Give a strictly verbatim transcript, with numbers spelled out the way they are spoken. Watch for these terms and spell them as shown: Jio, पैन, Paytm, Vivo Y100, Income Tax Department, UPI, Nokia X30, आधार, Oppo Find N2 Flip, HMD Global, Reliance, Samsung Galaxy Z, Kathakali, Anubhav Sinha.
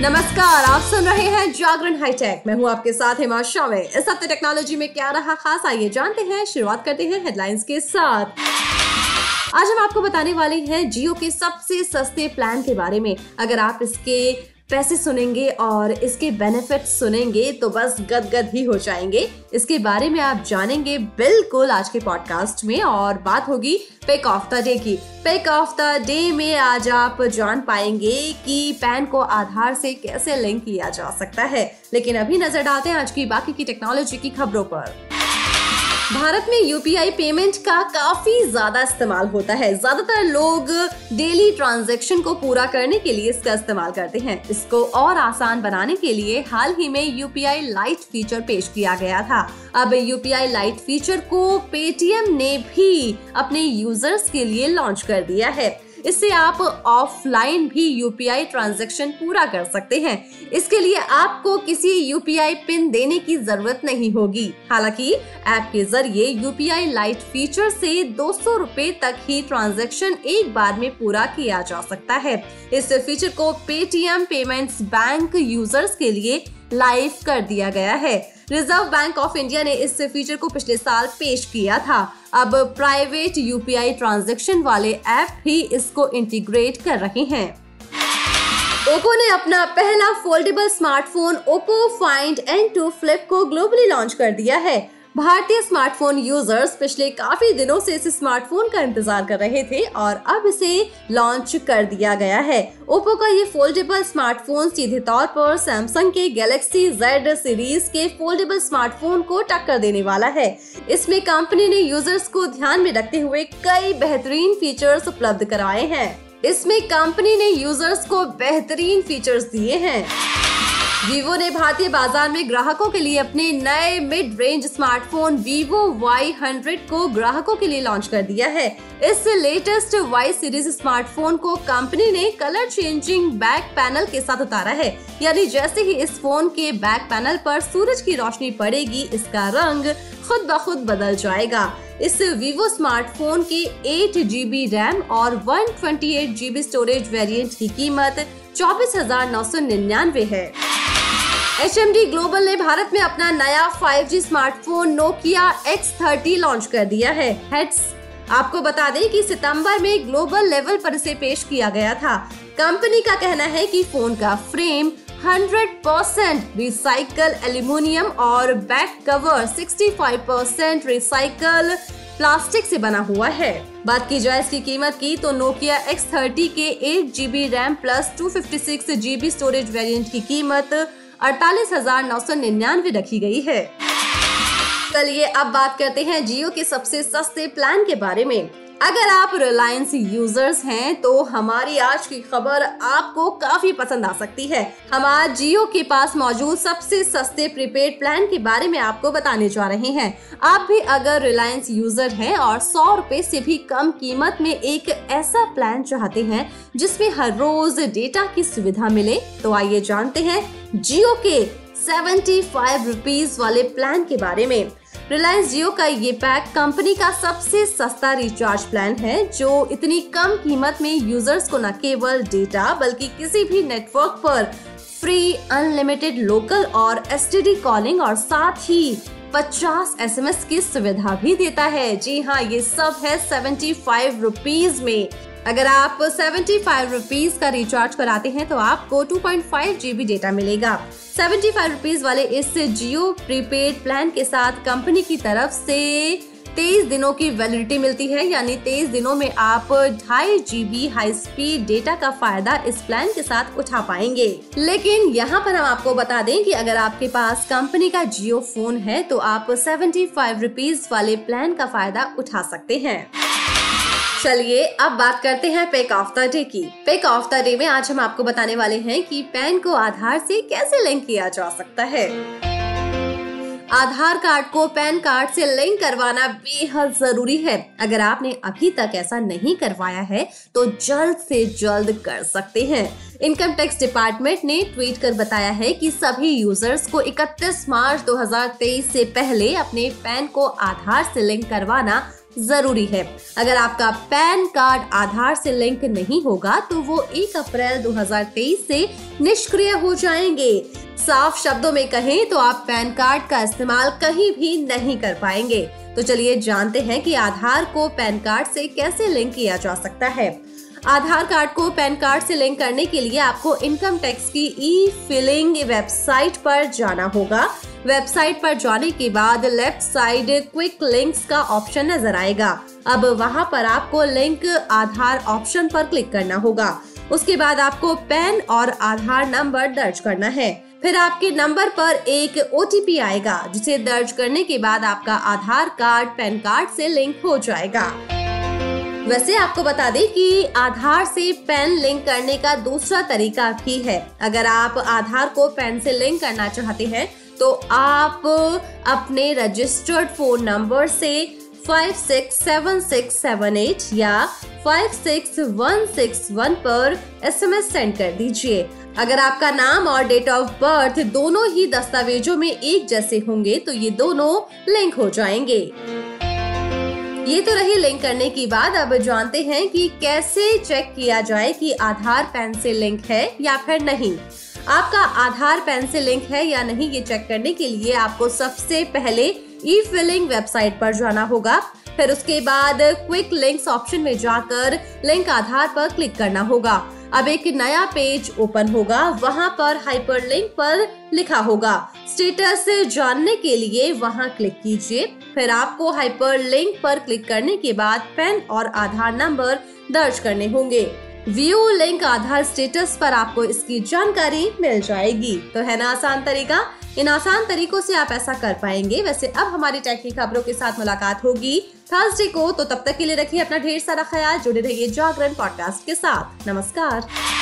नमस्कार, आप सुन रहे हैं जागरण हाईटेक। मैं हूं आपके साथ हिमाशा। में इस हफ्ते टेक्नोलॉजी में क्या रहा खास, आइए जानते हैं। शुरुआत करते हैं हेडलाइंस के साथ। आज हम आपको बताने वाले हैं जियो के सबसे सस्ते प्लान के बारे में। अगर आप इसके पैसे सुनेंगे और इसके बेनिफिट सुनेंगे तो बस गदगद ही हो जाएंगे। इसके बारे में आप जानेंगे बिल्कुल आज के पॉडकास्ट में। और बात होगी पिक ऑफ द डे की। पिक ऑफ द डे में आज आप जान पाएंगे कि पैन को आधार से कैसे लिंक किया जा सकता है। लेकिन अभी नजर डालते हैं आज की बाकी की टेक्नोलॉजी की खबरों पर। भारत में यूपीआई पेमेंट का काफी ज्यादा इस्तेमाल होता है। ज्यादातर लोग डेली ट्रांजैक्शन को पूरा करने के लिए इसका इस्तेमाल करते हैं। इसको और आसान बनाने के लिए हाल ही में यूपीआई लाइट फीचर पेश किया गया था। अब यूपीआई लाइट फीचर को पेटीएम ने भी अपने यूजर्स के लिए लॉन्च कर दिया है। इससे आप ऑफलाइन भी यूपीआई ट्रांजैक्शन पूरा कर सकते हैं। इसके लिए आपको किसी यूपीआई पिन देने की जरूरत नहीं होगी। हालांकि ऐप के जरिए यूपीआई लाइट फीचर से दो सौ रुपए तक ही ट्रांजैक्शन एक बार में पूरा किया जा सकता है। इस फीचर को पेटीएम पेमेंट्स बैंक यूजर्स के लिए लाइव कर दिया गया है। रिजर्व बैंक ऑफ इंडिया ने इस फीचर को पिछले साल पेश किया था। अब प्राइवेट यूपीआई ट्रांजैक्शन वाले ऐप भी इसको इंटीग्रेट कर रहे हैं। ओप्पो ने अपना पहला foldable smartphone Oppo find N two flip को ग्लोबली लॉन्च कर दिया है। भारतीय स्मार्टफोन यूजर्स पिछले काफी दिनों से इस स्मार्टफोन का इंतजार कर रहे थे और अब इसे लॉन्च कर दिया गया है। ओप्पो का ये फोल्डेबल स्मार्टफोन सीधे तौर पर सैमसंग के गैलेक्सी जेड सीरीज के फोल्डेबल स्मार्टफोन को टक्कर देने वाला है। इसमें कंपनी ने यूजर्स को ध्यान में रखते हुए कई बेहतरीन फीचर्स उपलब्ध कराए हैं। इसमें कंपनी ने यूजर्स को बेहतरीन फीचर्स दिए हैं। वीवो ने भारतीय बाजार में ग्राहकों के लिए अपने नए mid range smartphone Vivo Y hundred को ग्राहकों के लिए लॉन्च कर दिया है। इस लेटेस्ट Y सीरीज स्मार्टफोन को कंपनी ने कलर चेंजिंग बैक पैनल के साथ उतारा है। यानी जैसे ही इस फोन के बैक पैनल पर सूरज की रोशनी पड़ेगी, इसका रंग खुद ब खुद बदल जाएगा। इस वीवो स्मार्टफोन के आठ जीबी रैम और एक सौ अट्ठाईस जीबी स्टोरेज वेरिएंट की कीमत चौबीस हजार नौ सौ निन्यानवे है। एच एम डी ग्लोबल ने भारत में अपना नया five G smartphone Nokia X thirty launch कर दिया है। हेड्स, आपको बता दें कि सितंबर में ग्लोबल लेवल पर इसे पेश किया गया था। कंपनी का कहना है कि फोन का frame hundred percent recycle aluminium और बैक कवर पैंसठ परसेंट रिसाइकल प्लास्टिक से बना हुआ है। बात की जाए इसकी कीमत की तो नोकिया एक्स थर्टी के आठ जीबी रैम प्लस दो सौ छप्पन जीबी स्टोरेज वेरिएंट की कीमत अड़तालीस हजार नौ सौ निन्यानवे रखी गई है। चलिए अब बात करते हैं जियो के सबसे सस्ते प्लान के बारे में। अगर आप रिलायंस यूजर्स हैं तो हमारी आज की खबर आपको काफी पसंद आ सकती है। हम आज जियो के पास मौजूद सबसे सस्ते प्रीपेड प्लान के बारे में आपको बताने जा रहे हैं। आप भी अगर रिलायंस यूजर हैं और सौ रुपए से भी कम कीमत में एक ऐसा प्लान चाहते हैं जिसमें हर रोज डेटा की सुविधा मिले, तो आइए जानते हैं जियो के पचहत्तर रुपीस वाले प्लान के बारे में। रिलायंस जियो का ये पैक कंपनी का सबसे सस्ता रिचार्ज प्लान है, जो इतनी कम कीमत में यूजर्स को न केवल डेटा बल्कि किसी भी नेटवर्क पर फ्री अनलिमिटेड लोकल और एसटीडी कॉलिंग और साथ ही पचास एस एम एस की सुविधा भी देता है। जी हाँ, ये सब है पचहत्तर रुपीस में। अगर आप पचहत्तर रुपीस का रिचार्ज कराते हैं तो आपको दो पॉइंट पाँच जीबी डेटा मिलेगा। पचहत्तर रुपीस वाले इस जियो प्रीपेड प्लान के साथ कंपनी की तरफ से तेईस दिनों की वैलिडिटी मिलती है। यानी तेईस दिनों में आप ढाई जीबी हाई स्पीड डेटा का फायदा इस प्लान के साथ उठा पाएंगे। लेकिन यहाँ पर हम आपको बता दें कि अगर आपके पास कंपनी का जियो फोन है तो आप पचहत्तर रुपीस वाले प्लान का फायदा उठा सकते हैं। चलिए अब बात करते हैं पिक ऑफ द डे की। पिक ऑफ द डे में आज हम आपको बताने वाले हैं कि पैन को आधार से कैसे लिंक किया जा सकता है। आधार कार्ड को पैन कार्ड से लिंक करवाना बेहद जरूरी है। अगर आपने अभी तक ऐसा नहीं करवाया है तो जल्द से जल्द कर सकते हैं। इनकम टैक्स डिपार्टमेंट ने ट्वीट कर बताया है कि सभी यूजर्स को इकतीस मार्च दो हजार तेईस से पहले अपने पैन को आधार से लिंक करवाना जरूरी है। अगर आपका पैन कार्ड आधार से लिंक नहीं होगा तो वो एक अप्रैल दो हज़ार तेईस से निष्क्रिय हो जाएंगे। साफ शब्दों में कहें तो आप पैन कार्ड का इस्तेमाल कहीं भी नहीं कर पाएंगे। तो चलिए जानते हैं कि आधार को पैन कार्ड से कैसे लिंक किया जा सकता है। आधार कार्ड को पैन कार्ड से लिंक करने के लिए आपको इनकम टैक्स की ई फिलिंग वेबसाइट पर जाना होगा। वेबसाइट पर जाने के बाद लेफ्ट साइड क्विक लिंक्स का ऑप्शन नजर आएगा। अब वहां पर आपको लिंक आधार ऑप्शन पर क्लिक करना होगा। उसके बाद आपको पैन और आधार नंबर दर्ज करना है। फिर आपके नंबर पर एक ओ टी पी आएगा जिसे दर्ज करने के बाद आपका आधार कार्ड पैन कार्ड से लिंक हो जाएगा। वैसे आपको बता दें कि आधार से पैन लिंक करने का दूसरा तरीका भी है। अगर आप आधार को पैन से लिंक करना चाहते हैं तो आप अपने रजिस्टर्ड फोन नंबर से पाँच छह सात छह सात आठ या पाँच छह एक छह एक पर एस एम एस सेंड कर दीजिए। अगर आपका नाम और डेट ऑफ बर्थ दोनों ही दस्तावेजों में एक जैसे होंगे तो ये दोनों लिंक हो जाएंगे। ये तो रही लिंक करने की बात। अब जानते हैं कि कैसे चेक किया जाए कि आधार पैन से लिंक है या फिर नहीं। आपका आधार पैन से लिंक है या नहीं ये चेक करने के लिए आपको सबसे पहले ई फिलिंग वेबसाइट पर जाना होगा। फिर उसके बाद क्विक लिंक्स ऑप्शन में जाकर लिंक आधार पर क्लिक करना होगा। अब एक नया पेज ओपन होगा। वहां पर हाइपरलिंक पर लिखा होगा स्टेटस जानने के लिए, वहां क्लिक कीजिए। फिर आपको हाइपरलिंक पर क्लिक करने के बाद पैन और आधार नंबर दर्ज करने होंगे। व्यू लिंक आधार स्टेटस पर आपको इसकी जानकारी मिल जाएगी। तो है ना आसान तरीका। इन आसान तरीकों से आप ऐसा कर पाएंगे। वैसे अब हमारी टेक की खबरों के साथ मुलाकात होगी थर्सडे को, तो तब तक के लिए रखिए अपना ढेर सारा ख्याल। जुड़े रहिए जागरण पॉडकास्ट के साथ। नमस्कार।